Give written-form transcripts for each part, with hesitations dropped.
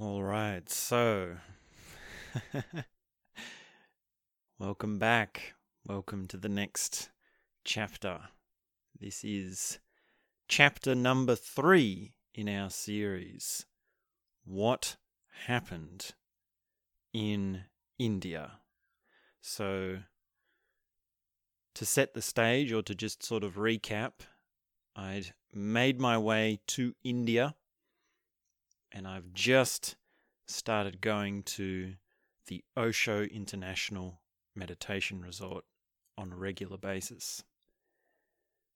All right, so welcome back. Welcome to the next chapter. This is chapter number 3 in our series, What Happened in India. So to set the stage, or to just sort of recap, I'd made my way to India, and I've just started going to the Osho International Meditation Resort on a regular basis.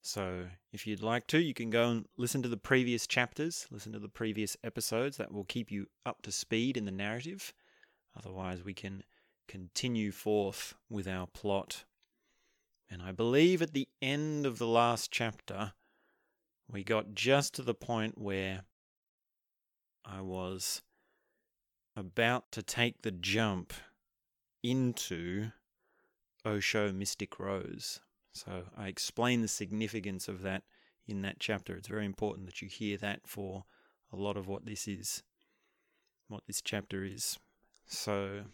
So if you'd like to, you can go and listen to the previous chapters, listen to the previous episodes. That will keep you up to speed in the narrative. Otherwise, we can continue forth with our plot. And I believe at the end of the last chapter, we got just to the point where I was about to take the jump into Osho Mystic Rose. So I explain the significance of that in that chapter. It's very important that you hear that for a lot of what this is, what this chapter is. So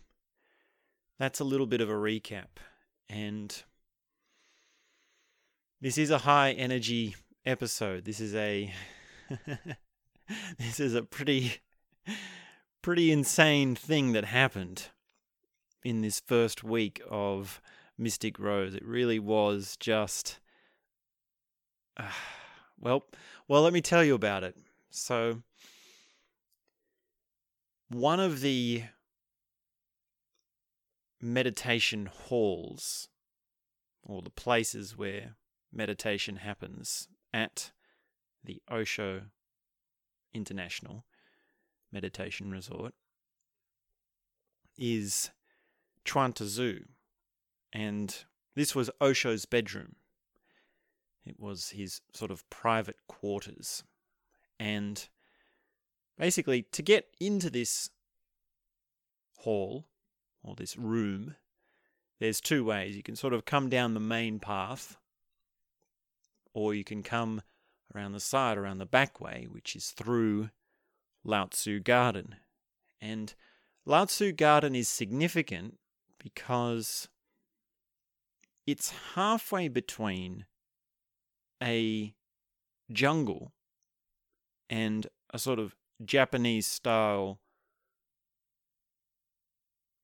that's a little bit of a recap. And this is a high energy episode. This is a this is a pretty insane thing that happened in this first week of Mystic Rose. It really was just well, let me tell you about it. So one of the meditation halls, or the places where meditation happens at the Osho International Meditation Resort, is Chontazou. And this was Osho's bedroom. It was his sort of private quarters. And basically, to get into this hall, or this room, there's two ways. You can sort of come down the main path, or you can come around the side, around the back way, which is through Lao Tzu Garden. And Lao Tzu Garden is significant because it's halfway between a jungle and a sort of Japanese-style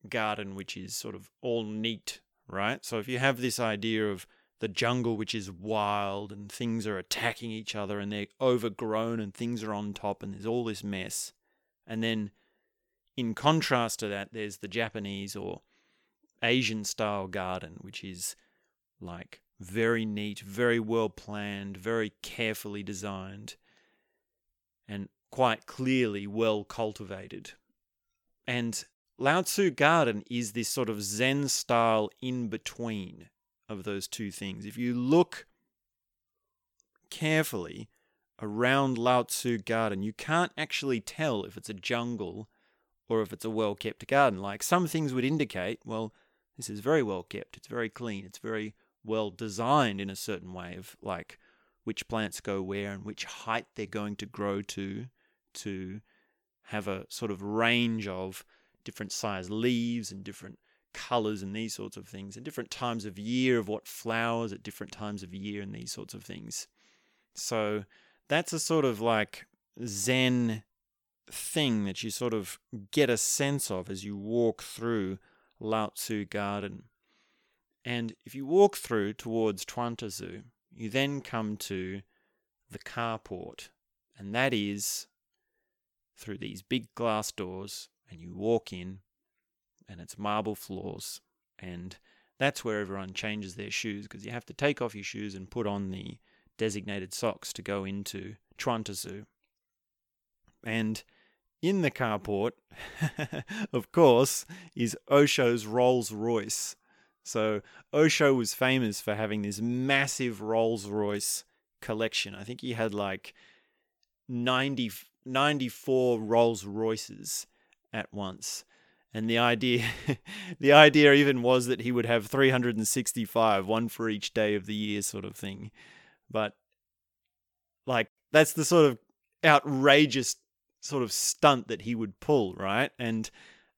garden, which is sort of all neat, right? So if you have this idea of the jungle, which is wild and things are attacking each other and they're overgrown and things are on top and there's all this mess. And then in contrast to that, there's the Japanese or Asian-style garden, which is like very neat, very well planned, very carefully designed, and quite clearly well cultivated. And Lao Tzu Garden is this sort of Zen style in between of those two things. If you look carefully around Lao Tzu Garden, you can't actually tell if it's a jungle or if it's a well-kept garden. Like, some things would indicate, well, this is very well kept, it's very clean, it's very well designed in a certain way of like which plants go where and which height they're going to grow to have a sort of range of different size leaves and different colors and these sorts of things, and different times of year of what flowers at different times of year and these sorts of things. So that's a sort of like Zen thing that you sort of get a sense of as you walk through Lao Tzu Garden. And if you walk through towards Chontazou, you then come to the carport, and that is through these big glass doors, and you walk in, and it's marble floors, and that's where everyone changes their shoes, because you have to take off your shoes and put on the designated socks to go into Chontazou. And in the carport, of course, is Osho's Rolls Royce. So Osho was famous for having this massive Rolls Royce collection. I think he had like 94 Rolls Royces at once. And the idea, even was that he would have 365, one for each day of the year sort of thing. But like, that's the sort of outrageous sort of stunt that he would pull, right? And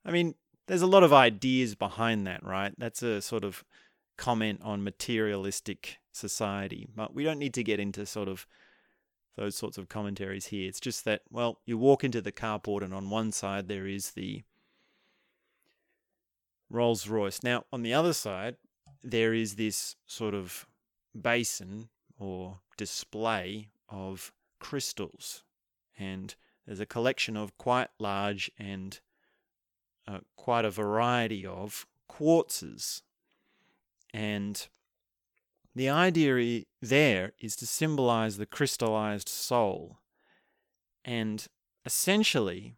I mean, there's a lot of ideas behind that, right? That's a sort of comment on materialistic society, but we don't need to get into sort of those sorts of commentaries here. It's just that, well, you walk into the carport and on one side there is the Rolls Royce. Now, on the other side, there is this sort of basin or display of crystals. And there's a collection of quite large and quite a variety of quartzes. And the idea there is to symbolize the crystallized soul. And essentially,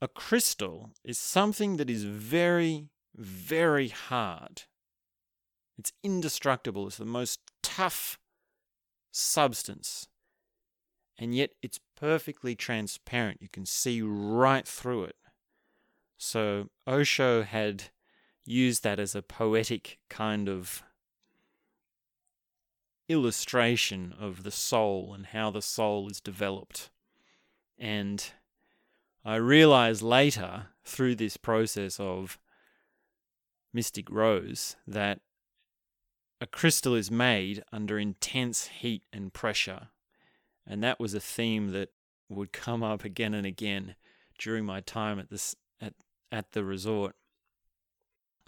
a crystal is something that is very, very hard. It's indestructible. It's the most tough substance. And yet it's perfectly transparent. You can see right through it. So Osho had used that as a poetic kind of illustration of the soul and how the soul is developed. And I realized later through this process of Mystic Rose that a crystal is made under intense heat and pressure. And that was a theme that would come up again and again during my time at the resort.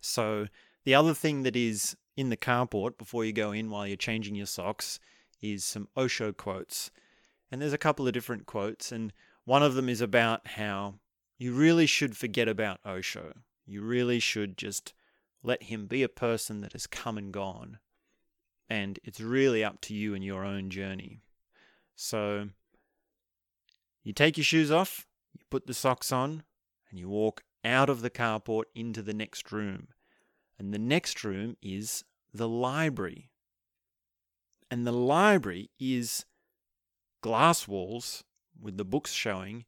So the other thing that is in the carport before you go in while you're changing your socks is some Osho quotes. And there's a couple of different quotes, and one of them is about how you really should forget about Osho. You really should just let him be a person that has come and gone. And it's really up to you and your own journey. So you take your shoes off, you put the socks on, and you walk out of the carport into the next room. And the next room is the library. And the library is glass walls with the books showing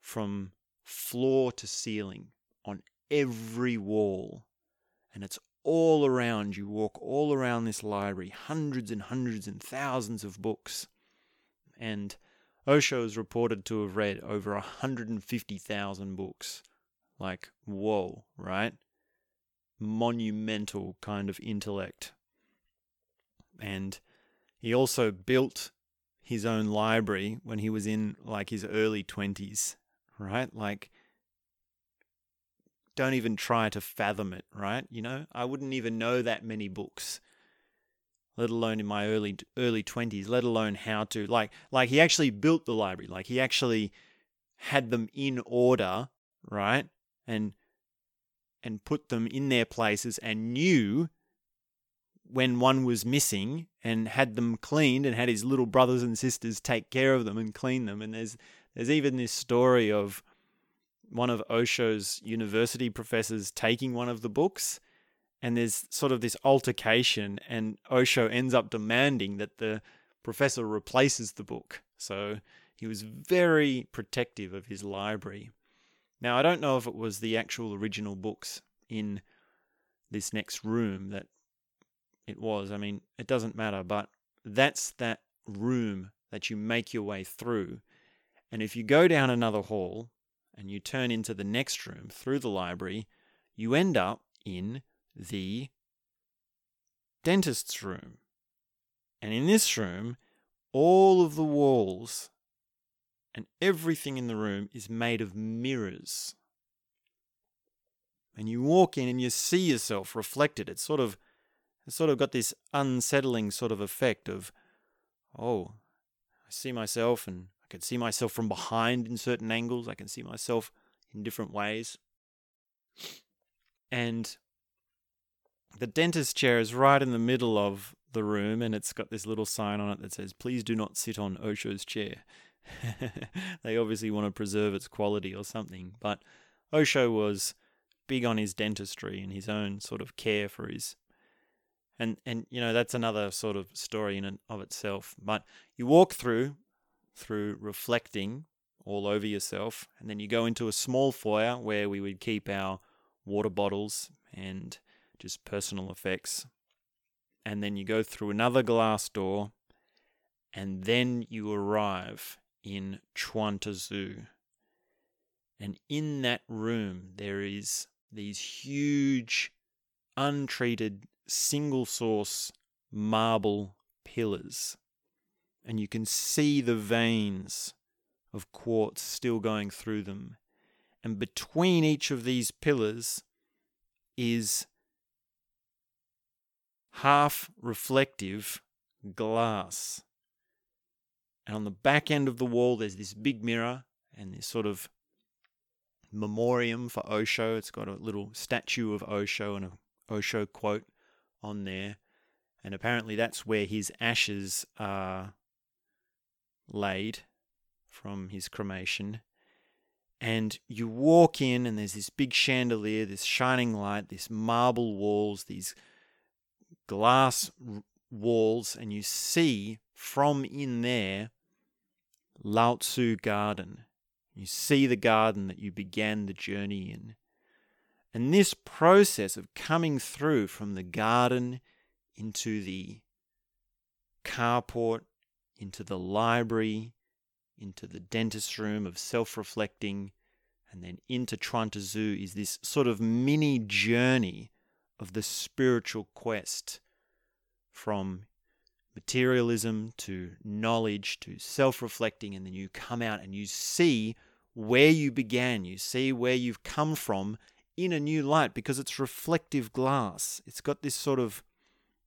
from floor to ceiling on every wall. And it's all around. You walk all around this library, hundreds and hundreds and thousands of books. And Osho is reported to have read over 150,000 books. Like, whoa, right? Monumental kind of intellect. And he also built his own library when he was in like his early 20s, right? Like, don't even try to fathom it, right? You know, I wouldn't even know that many books, let alone in my early 20s, let alone how to, like he actually built the library, like he actually had them in order, right? And put them in their places and knew when one was missing and had them cleaned and had his little brothers and sisters take care of them and clean them. And there's even this story of one of Osho's university professors taking one of the books, and there's sort of this altercation, and Osho ends up demanding that the professor replaces the book. So he was very protective of his library. Now, I don't know if it was the actual original books in this next room that it was. I mean, it doesn't matter, but that's that room that you make your way through. And if you go down another hall and you turn into the next room through the library, you end up in the dentist's room. And in this room, all of the walls and everything in the room is made of mirrors. And you walk in and you see yourself reflected. It's sort of got this unsettling sort of effect of, oh, I see myself, and I can see myself from behind in certain angles. I can see myself in different ways. And the dentist chair is right in the middle of the room, and it's got this little sign on it that says, "Please do not sit on Osho's chair." They obviously want to preserve its quality or something, but Osho was big on his dentistry and his own sort of care for his, and you know, that's another sort of story in and of itself. But you walk through reflecting all over yourself, and then you go into a small foyer where we would keep our water bottles and just personal effects, and then you go through another glass door, and then you arrive in Chontazou, And in that room, there is these huge, untreated, single source marble pillars. And you can see the veins of quartz still going through them. And between each of these pillars is half reflective glass. And on the back end of the wall, there's this big mirror and this sort of memoriam for Osho. It's got a little statue of Osho and an Osho quote on there. And apparently that's where his ashes are laid from his cremation. And you walk in and there's this big chandelier, this shining light, this marble walls, these glass walls, and you see from in there Lao Tzu Garden. You see the garden that you began the journey in. And this process of coming through from the garden into the carport, into the library, into the dentist's room of self-reflecting, and then into Chontazou is this sort of mini journey of the spiritual quest from materialism to knowledge to self-reflecting, and then you come out and you see where you began, you see where you've come from in a new light because it's reflective glass. It's got this sort of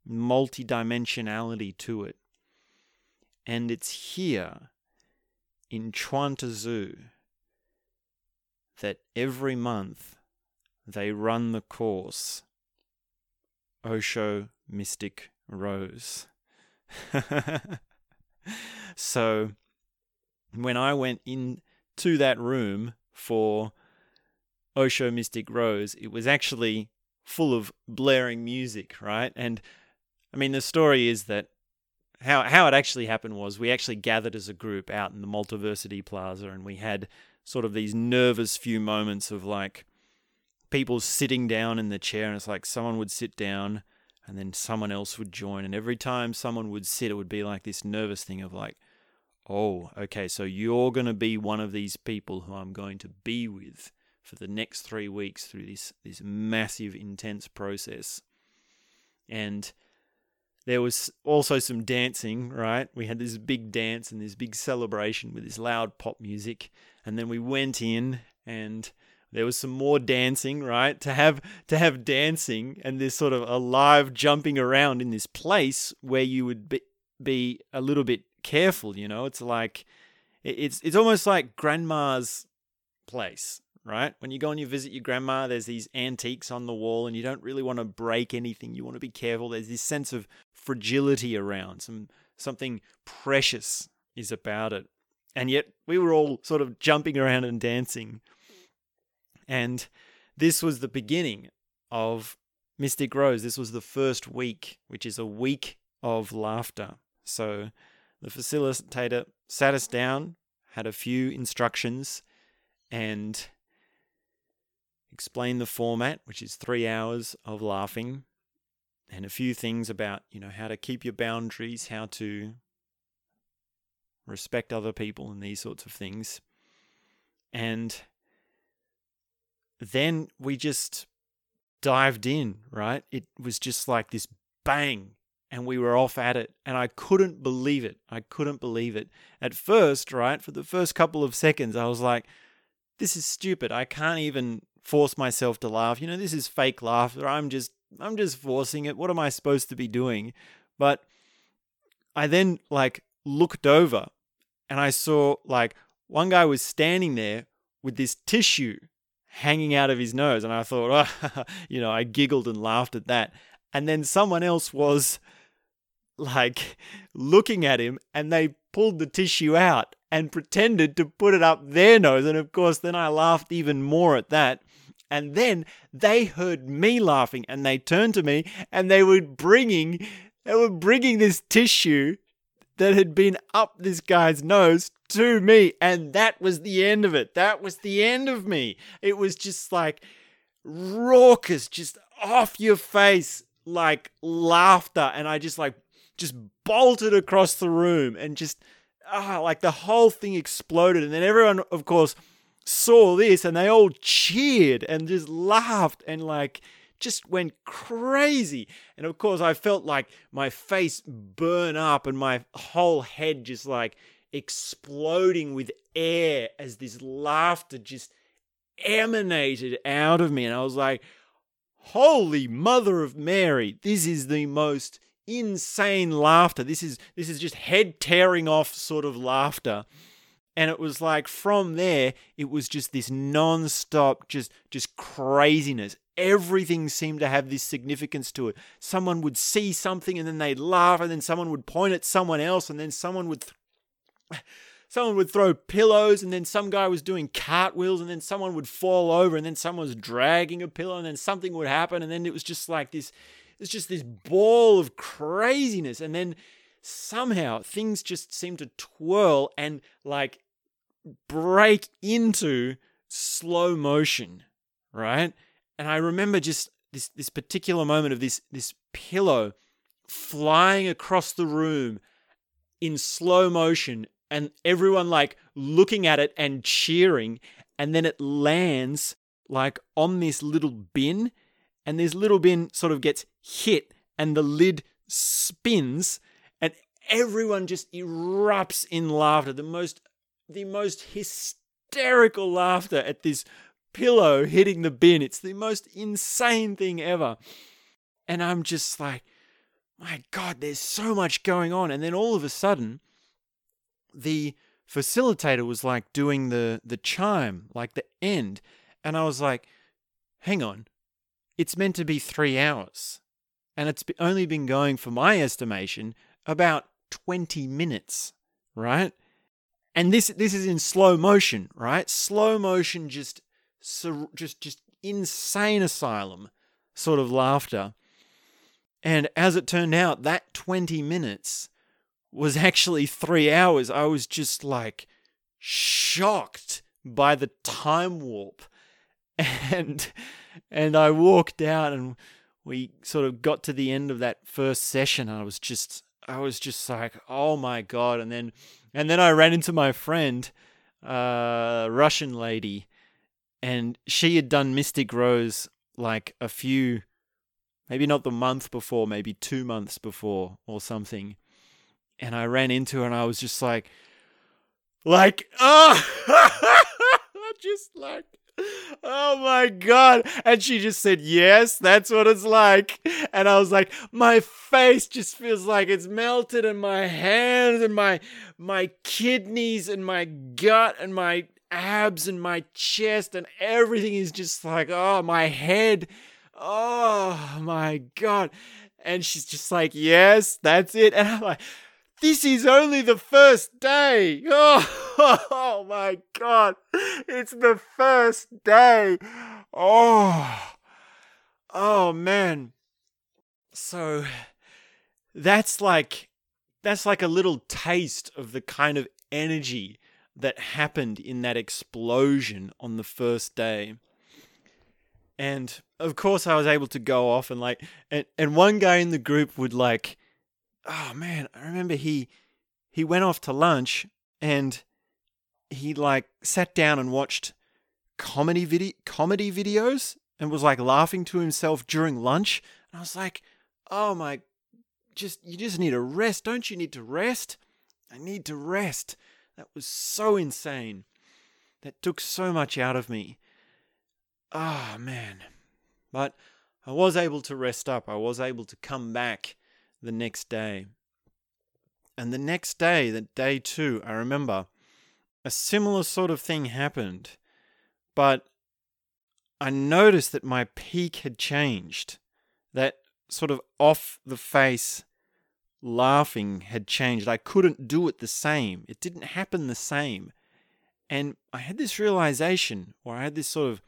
multidimensionality to it. And it's here in Chuang Tzu that every month they run the course Osho Mystic Rose. So when I went into that room for Osho Mystic Rose, it was actually full of blaring music, right? And I mean, the story is that how it actually happened was we actually gathered as a group out in the Multiversity Plaza, and we had sort of these nervous few moments of like people sitting down in the chair, and it's like someone would sit down and then someone else would join. And every time someone would sit, it would be like this nervous thing of like, oh, okay, so you're going to be one of these people who I'm going to be with for the next 3 weeks through this massive, intense process. And there was also some dancing, right? We had this big dance and this big celebration with this loud pop music. And then we went in and there was some more dancing, right? To have dancing and this sort of alive jumping around in this place where you would be a little bit careful, you know? It's like, it's almost like grandma's place, right? When you go and you visit your grandma, there's these antiques on the wall and you don't really want to break anything. You want to be careful. There's this sense of fragility around. Something precious is about it. And yet we were all sort of jumping around and dancing. And this was the beginning of Mystic Rose. This was the first week, which is a week of laughter. So the facilitator sat us down, had a few instructions, and explain the format, which is 3 hours of laughing, and a few things about, you know, how to keep your boundaries, how to respect other people and these sorts of things. And then we just dived in, right? It was just like this bang, and we were off at it, and I couldn't believe it. At first, right, for the first couple of seconds, I was like, this is stupid. I can't even force myself to laugh. You know, this is fake laughter. I'm just forcing it. What am I supposed to be doing? But I then like looked over and I saw like one guy was standing there with this tissue hanging out of his nose. And I thought, oh, you know, I giggled and laughed at that. And then someone else was like looking at him and they pulled the tissue out and pretended to put it up their nose. And of course, then I laughed even more at that. And then they heard me laughing and they turned to me and they were bringing this tissue that had been up this guy's nose to me. And that was the end of it. That was the end of me. It was just like raucous, just off your face, like laughter. And I just bolted across the room and just like the whole thing exploded. And then everyone, of course, saw this and they all cheered and just laughed and like just went crazy. And of course I felt like my face burn up and my whole head just like exploding with air as this laughter just emanated out of me. And I was like, holy mother of Mary, this is the most insane laughter. This is just head tearing off sort of laughter. And it was like from there, it was just this non-stop, just craziness. Everything seemed to have this significance to it. Someone would see something and then they'd laugh, and then someone would point at someone else, and then someone would throw pillows, and then some guy was doing cartwheels, and then someone would fall over, and then someone was dragging a pillow, and then something would happen, and then it was just like this, it's just this ball of craziness. And then somehow things just seem to twirl and like break into slow motion, right? And I remember just this particular moment of this pillow flying across the room in slow motion and everyone like looking at it and cheering. And then it lands like on this little bin, and this little bin sort of gets hit and the lid spins. Everyone just erupts in laughter, the most hysterical laughter at this pillow hitting the bin. It's the most insane thing ever. And I'm just like, my God, there's so much going on. And then all of a sudden, the facilitator was like doing the chime, like the end. And I was like, hang on, it's meant to be 3 hours. And it's only been going, for my estimation, about 20 minutes, right? And this is in slow motion, right? Slow motion, just insane asylum sort of laughter. And as it turned out, that 20 minutes was actually 3 hours. I was just like shocked by the time warp. And I walked out, and we sort of got to the end of that first session, and I was just like, oh my God. And then I ran into my friend, Russian lady, and she had done Mystic Rose like a few, maybe not the month before, maybe 2 months before or something. And I ran into her and I was just like, oh, just like, oh my God. And she just said, yes, that's what it's like. And I was like, my face just feels like it's melted, and my hands and my kidneys and my gut and my abs and my chest and everything is just like, oh, my head. Oh my God. And she's just like, yes, that's it. And I'm like, this is only the first day. Oh my God. It's the first day. Oh man. So that's like a little taste of the kind of energy that happened in that explosion on the first day. And of course I was able to go off and like, and one guy in the group would like, oh man, I remember he went off to lunch and he like sat down and watched comedy videos and was like laughing to himself during lunch. And I was like, oh my, you just need a rest. Don't you need to rest? I need to rest. That was so insane. That took so much out of me. Ah, man. But I was able to rest up. I was able to come back the next day. And the next day, that day two, I remember a similar sort of thing happened, but I noticed that my peak had changed. That sort of off the face laughing had changed. I couldn't do it the same. It didn't happen the same. And I had this realization, or I had this sort of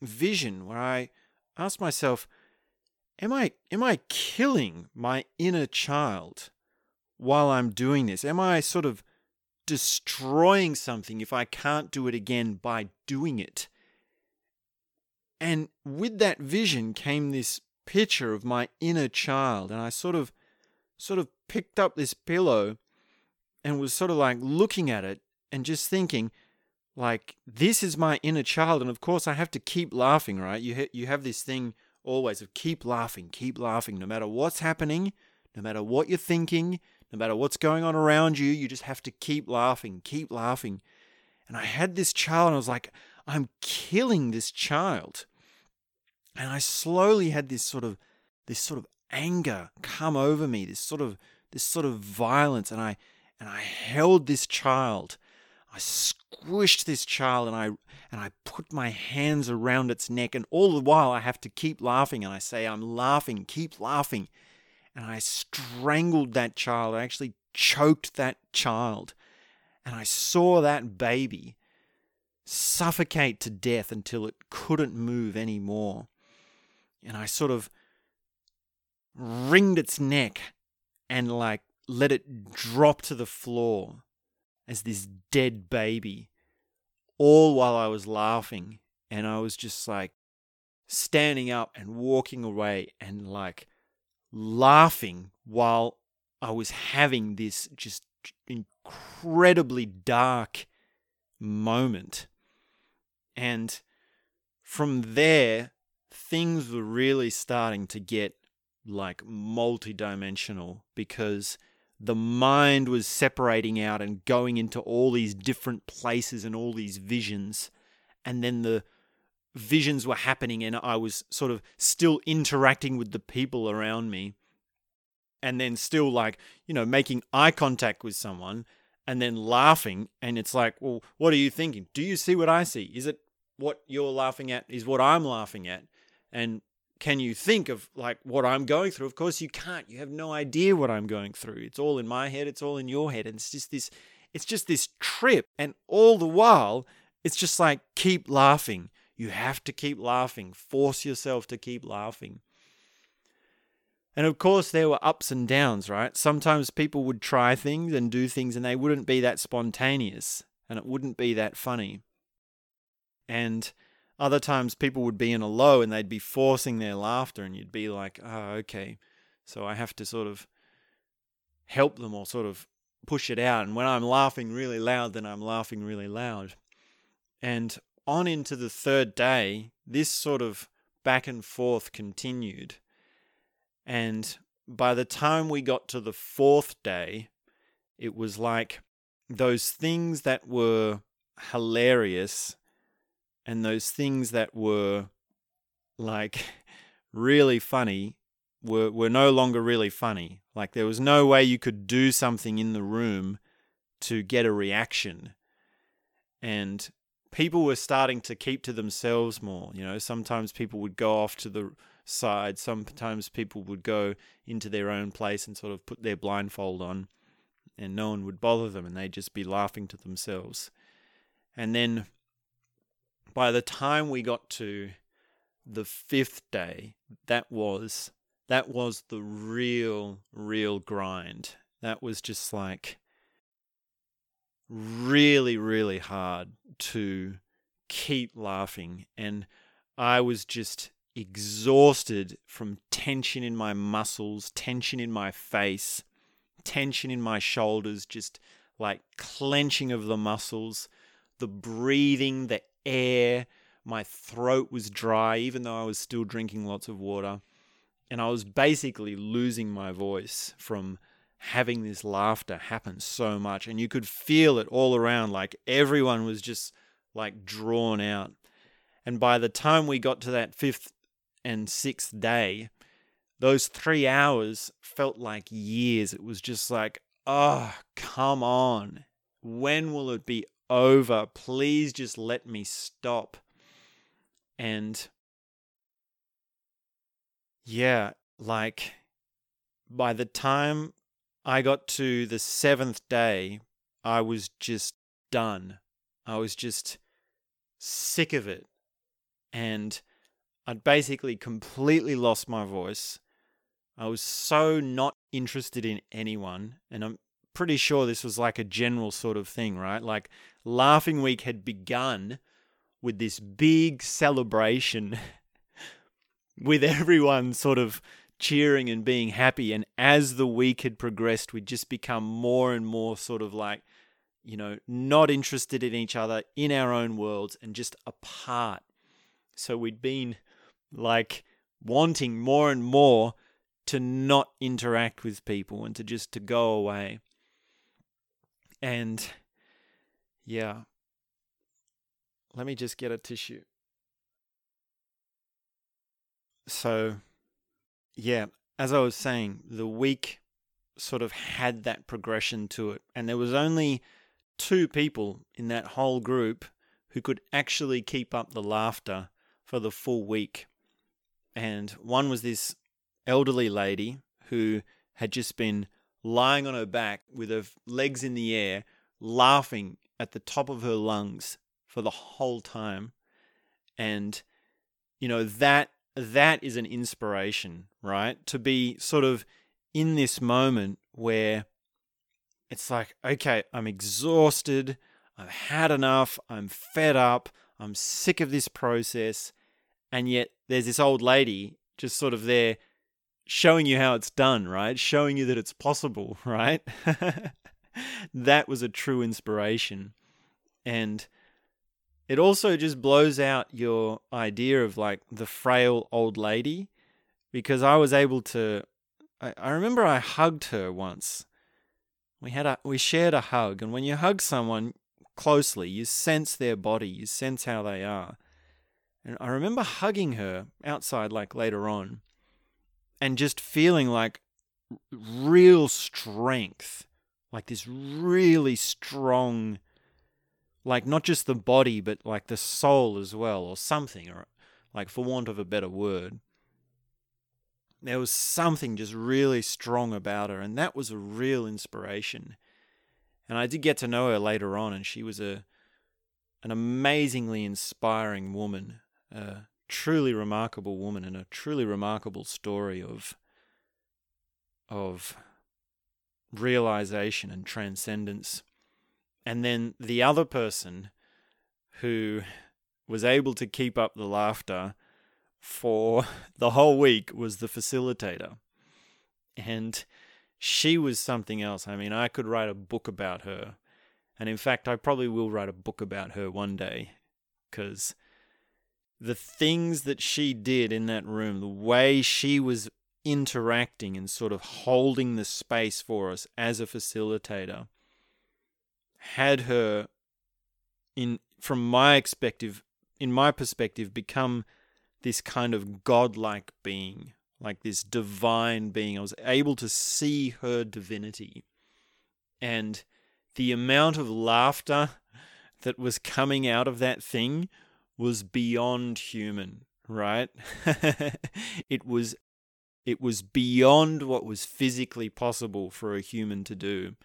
vision where I asked myself, Am I killing my inner child while I'm doing this? Am I sort of destroying something if I can't do it again by doing it? And with that vision came this picture of my inner child, and I sort of picked up this pillow and was sort of like looking at it and just thinking, like, this is my inner child. And of course, I have to keep laughing, right? You have this thing always of keep laughing, no matter what's happening, no matter what you're thinking, no matter what's going on around you, you just have to keep laughing, keep laughing. And I had this child and I was like, I'm killing this child. And I slowly had this sort of anger come over me, this sort of violence. And I held this child. I squished this child and I put my hands around its neck. And all the while I have to keep laughing. And I say, I'm laughing, keep laughing. And I strangled that child. I actually choked that child. And I saw that baby suffocate to death until it couldn't move anymore. And I sort of wringed its neck and like let it drop to the floor as this dead baby, all while I was laughing. And I was just like standing up and walking away and like laughing while I was having this just incredibly dark moment. And from there, things were really starting to get like multidimensional, because the mind was separating out and going into all these different places and all these visions. And then the visions were happening and I was sort of still interacting with the people around me, and then still like, you know, making eye contact with someone and then laughing. And it's like, well, what are you thinking? Do you see what I see? Is it what you're laughing at is what I'm laughing at? And can you think of like what I'm going through? Of course you can't. You have no idea what I'm going through. It's all in my head. It's all in your head. And it's just this trip. And all the while, it's just like, keep laughing. You have to keep laughing. Force yourself to keep laughing. And of course, there were ups and downs, right? Sometimes people would try things and do things and they wouldn't be that spontaneous and it wouldn't be that funny. And other times people would be in a low and they'd be forcing their laughter, and you'd be like, oh, okay, so I have to sort of help them or sort of push it out. And when I'm laughing really loud, then I'm laughing really loud. And on into the third day, this sort of back and forth continued. And by the time we got to the fourth day, it was like those things that were hilarious and those things that were like really funny were no longer really funny. Like there was no way you could do something in the room to get a reaction. And people were starting to keep to themselves more. You know, sometimes people would go off to the side. Sometimes people would go into their own place and sort of put their blindfold on, and no one would bother them and they'd just be laughing to themselves. And then by the time we got to the fifth day, that was the real grind. That was just like really hard to keep laughing. And I was just exhausted from tension in my muscles, tension in my face, tension in my shoulders, just like clenching of the muscles, the breathing, the air. My throat was dry, even though I was still drinking lots of water. And I was basically losing my voice from having this laughter happen so much. And you could feel it all around, like everyone was just like drawn out. And by the time we got to that fifth and sixth day, those 3 hours felt like years. It was just like, oh, come on. When will it be over? Please just let me stop. And yeah, like by the time I got to the seventh day, I was just done. I was just sick of it. And I'd basically completely lost my voice. I was so not interested in anyone. And I'm pretty sure this was like a general sort of thing, right? Like Laughing Week had begun with this big celebration with everyone sort of cheering and being happy. And as the week had progressed, we'd just become more and more sort of like, you know, not interested in each other, in our own worlds, and just apart. So we'd been like wanting more and more to not interact with people and to just to go away. And yeah, let me just get a tissue. So yeah, as I was saying, the week sort of had that progression to it. And there was only 2 people in that whole group who could actually keep up the laughter for the full week. And one was this elderly lady who had just been lying on her back with her legs in the air, laughing at the top of her lungs for the whole time. And, you know, that is an inspiration, right? To be sort of in this moment where it's like, okay, I'm exhausted, I've had enough, I'm fed up, I'm sick of this process, and yet there's this old lady just sort of there showing you how it's done, right? Showing you that it's possible, right? That was a true inspiration. And it also just blows out your idea of like the frail old lady, because I was able to, I remember I hugged her once. We shared a hug, and when you hug someone closely, you sense their body, you sense how they are. And I remember hugging her outside, like later on, and just feeling like real strength, like this really strong, like not just the body, but like the soul as well, or something, or like for want of a better word. There was something just really strong about her, and that was a real inspiration. And I did get to know her later on, and she was an amazingly inspiring woman, a truly remarkable woman, and a truly remarkable story of realization and transcendence. And then the other person who was able to keep up the laughter for the whole week was the facilitator. And she was something else. I mean, I could write a book about her. And in fact, I probably will write a book about her one day, because the things that she did in that room, the way she was interacting and sort of holding the space for us as a facilitator, had her, in my perspective, become this kind of godlike being, like this divine being. I was able to see her divinity. And the amount of laughter that was coming out of that thing was beyond human, right? It was beyond what was physically possible for a human to do.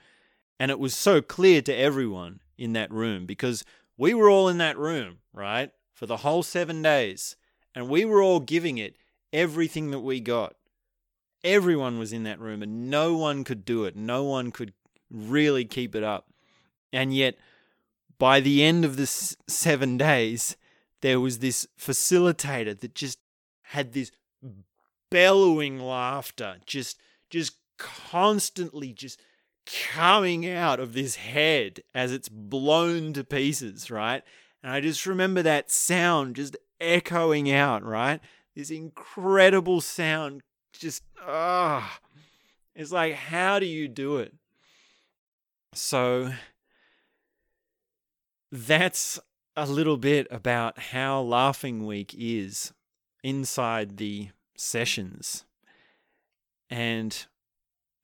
And it was so clear to everyone in that room, because we were all in that room, right? For the whole 7 days. And we were all giving it everything that we got. Everyone was in that room, and no one could do it. No one could really keep it up. And yet, by the end of the 7 days, there was this facilitator that just had this bellowing laughter, just constantly just coming out of this head as it's blown to pieces, right? And I just remember that sound just echoing out, right? This incredible sound, just it's like, how do you do it? So that's a little bit about how Laughing Week is inside the sessions. And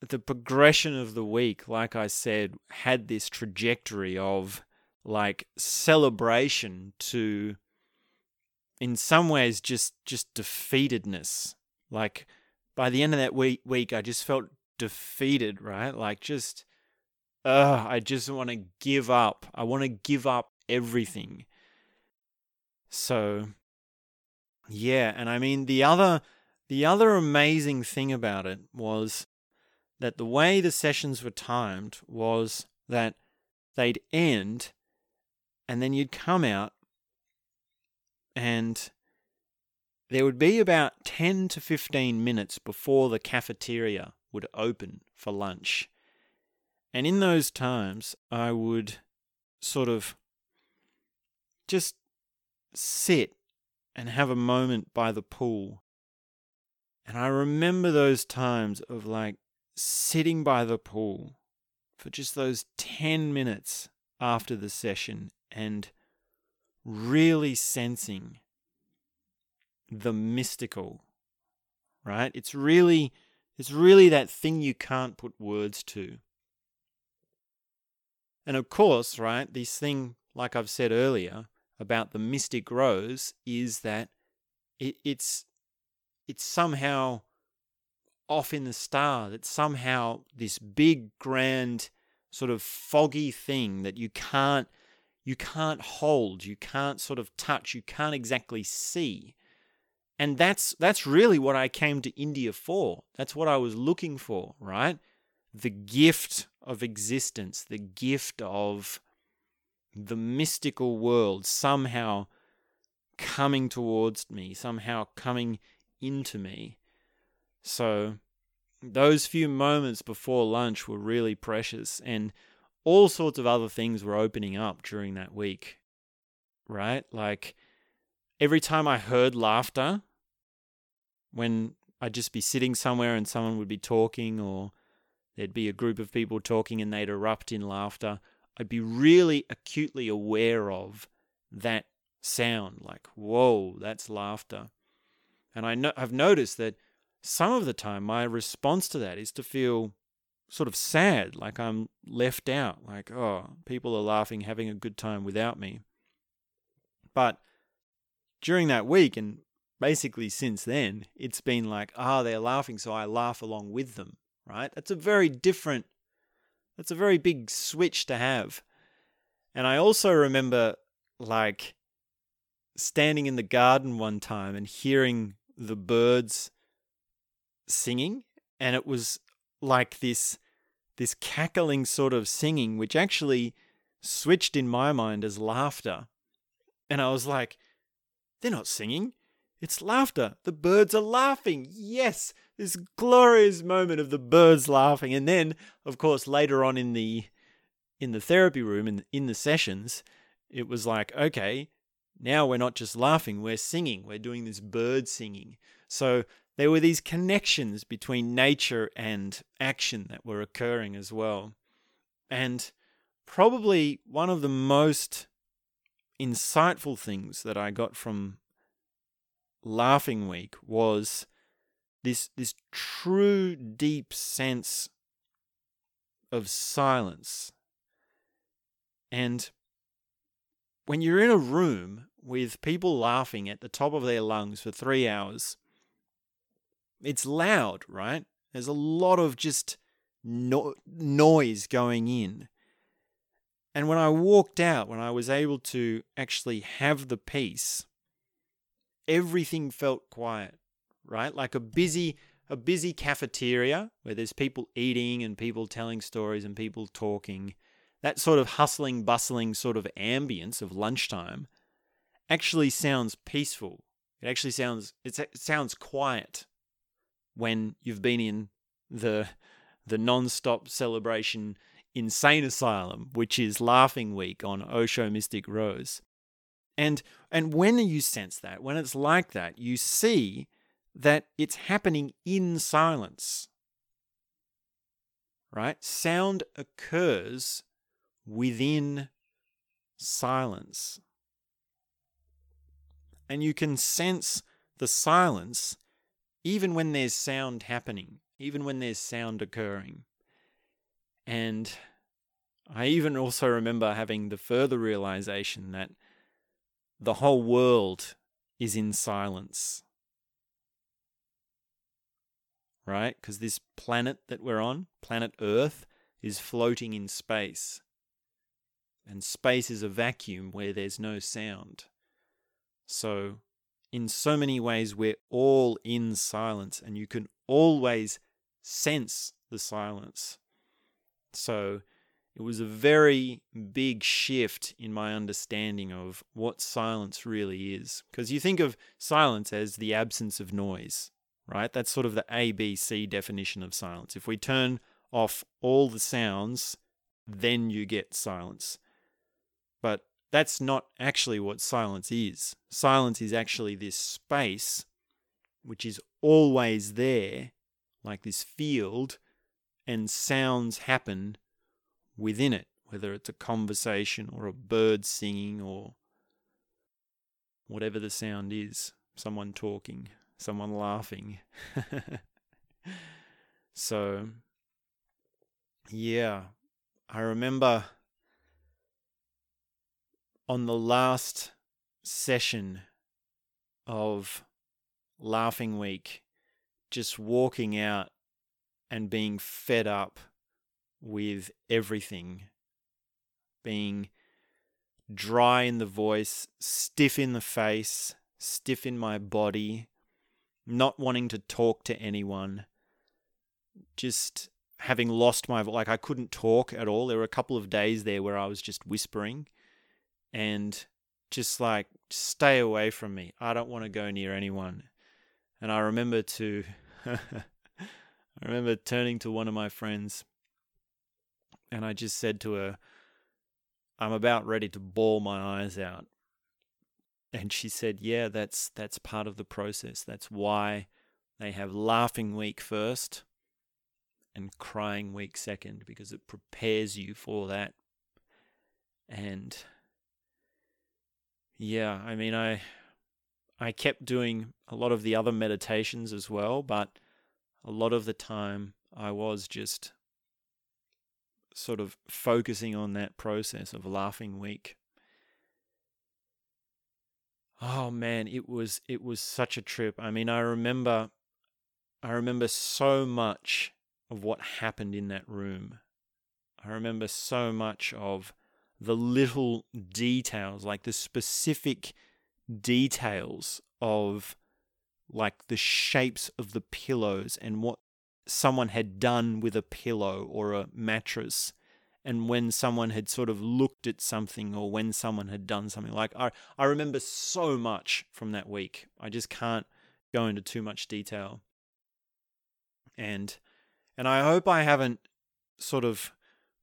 the progression of the week, like I said, had this trajectory of like celebration to, in some ways, just defeatedness. Like, by the end of that week, I just felt defeated, right? Like, I just want to give up. I want to give up everything. So, yeah. And I mean, the other amazing thing about it was that the way the sessions were timed was that they'd end, and then you'd come out, and there would be about 10 to 15 minutes before the cafeteria would open for lunch. And in those times, I would sort of just sit and have a moment by the pool. And I remember those times of like sitting by the pool for just those 10 minutes after the session and really sensing the mystical, right? It's really that thing you can't put words to. And of course, right, this thing, like I've said earlier, about the mystic rose is that it's somehow off in the stars. It's somehow this big, grand, sort of foggy thing that you can't hold, you can't sort of touch, you can't exactly see. And that's really what I came to India for. That's what I was looking for, right? The gift of existence, the gift of the mystical world somehow coming towards me, somehow coming into me. So those few moments before lunch were really precious, and all sorts of other things were opening up during that week, right? Like every time I heard laughter, when I'd just be sitting somewhere and someone would be talking, or there'd be a group of people talking and they'd erupt in laughter, I'd be really acutely aware of that sound, like, whoa, that's laughter. And I've noticed that some of the time my response to that is to feel sort of sad, like I'm left out, like, oh, people are laughing, having a good time without me. But during that week, and basically since then, it's been like, ah, they're laughing, so I laugh along with them, right? That's a very big switch to have. And I also remember, like, standing in the garden one time and hearing the birds singing, and it was like this cackling sort of singing, which actually switched in my mind as laughter. And I was like, they're not singing. It's laughter. The birds are laughing. Yes, this glorious moment of the birds laughing. And then, of course, later on in the therapy room, in the sessions, it was like, okay, now we're not just laughing, we're singing. We're doing this bird singing. So there were these connections between nature and action that were occurring as well. And probably one of the most insightful things that I got from Laughing Week was this true deep sense of silence. And when you're in a room with people laughing at the top of their lungs for 3 hours, it's loud, right? There's a lot of just noise going in. And when I walked out, when I was able to actually have the peace, everything felt quiet, right? Like a busy cafeteria where there's people eating and people telling stories and people talking. That sort of hustling, bustling sort of ambience of lunchtime actually sounds peaceful. It sounds quiet when you've been in the non-stop celebration insane asylum, which is Laughing Week on Osho Mystic Rose. And when you sense that, when it's like that, you see that it's happening in silence, right? Sound occurs within silence. And you can sense the silence even when there's sound happening, even when there's sound occurring. And I even also remember having the further realization that the whole world is in silence, right? Because this planet that we're on, planet Earth, is floating in space. And space is a vacuum where there's no sound. So in so many ways, we're all in silence, and you can always sense the silence. So it was a very big shift in my understanding of what silence really is. Because you think of silence as the absence of noise, right? That's sort of the ABC definition of silence. If we turn off all the sounds, then you get silence. But that's not actually what silence is. Silence is actually this space which is always there, like this field, and sounds happen within it, whether it's a conversation or a bird singing or whatever the sound is, someone talking, someone laughing. So, yeah, I remember on the last session of Laughing Week, just walking out and being fed up with everything, being dry in the voice, stiff in the face, stiff in my body, not wanting to talk to anyone, just having lost my voice. Like, I couldn't talk at all. There were a couple of days there where I was just whispering. And just like, stay away from me. I don't want to go near anyone. And I remember turning to one of my friends, and I just said to her, I'm about ready to bawl my eyes out. And she said, yeah, that's part of the process. That's why they have Laughing Week first and Crying Week second, because it prepares you for that. And yeah, I mean, I kept doing a lot of the other meditations as well, but a lot of the time I was just sort of focusing on that process of Laughing Week. Oh man, it was such a trip. I mean, I remember so much of what happened in that room. I remember so much of the little details, like the specific details of like the shapes of the pillows and what someone had done with a pillow or a mattress, and when someone had sort of looked at something or when someone had done something. Like, I remember so much from that week. I just can't go into too much detail. And I hope I haven't sort of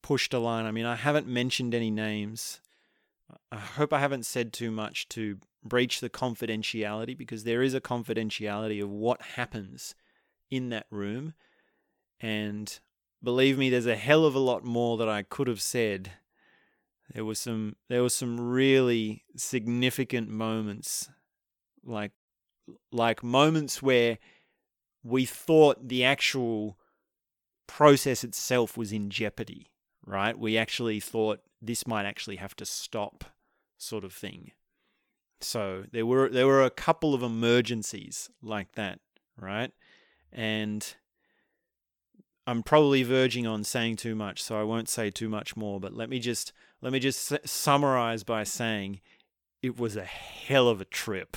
pushed a line. I mean, I haven't mentioned any names. I hope I haven't said too much to breach the confidentiality, because there is a confidentiality of what happens in that room. And believe me, there's a hell of a lot more that I could have said. There were some really significant moments, like moments where we thought the actual process itself was in jeopardy. Right? We actually thought this might actually have to stop, sort of thing. So there were a couple of emergencies like that, right? And I'm probably verging on saying too much, so I won't say too much more, but let me just summarize by saying it was a hell of a trip.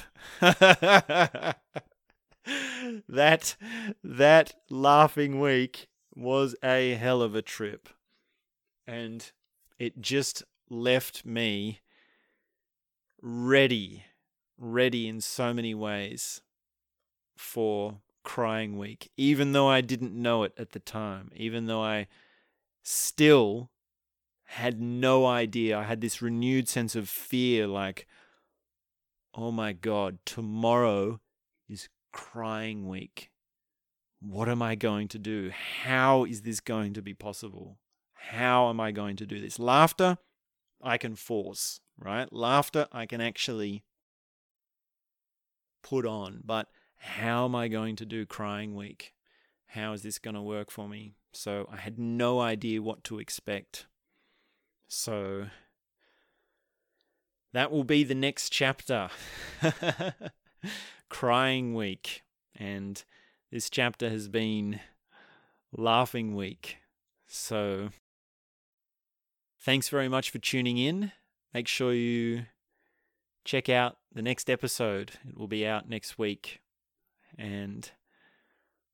That Laughing Week was a hell of a trip. And it just left me ready in so many ways for Crying Week, even though I didn't know it at the time, even though I still had no idea. I had this renewed sense of fear, like, oh my God, tomorrow is Crying Week. What am I going to do? How is this going to be possible? How am I going to do this? Laughter, I can force, right? Laughter, I can actually put on. But how am I going to do Crying Week? How is this going to work for me? So I had no idea what to expect. So that will be the next chapter. Crying Week. And this chapter has been Laughing Week. So thanks very much for tuning in. Make sure you check out the next episode. It will be out next week. And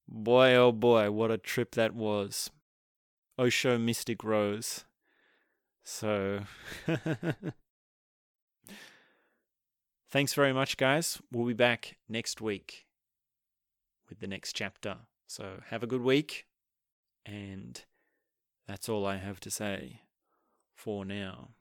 boy, oh boy, what a trip that was. Osho Mystic Rose. So thanks very much, guys. We'll be back next week with the next chapter. So have a good week. And that's all I have to say for now.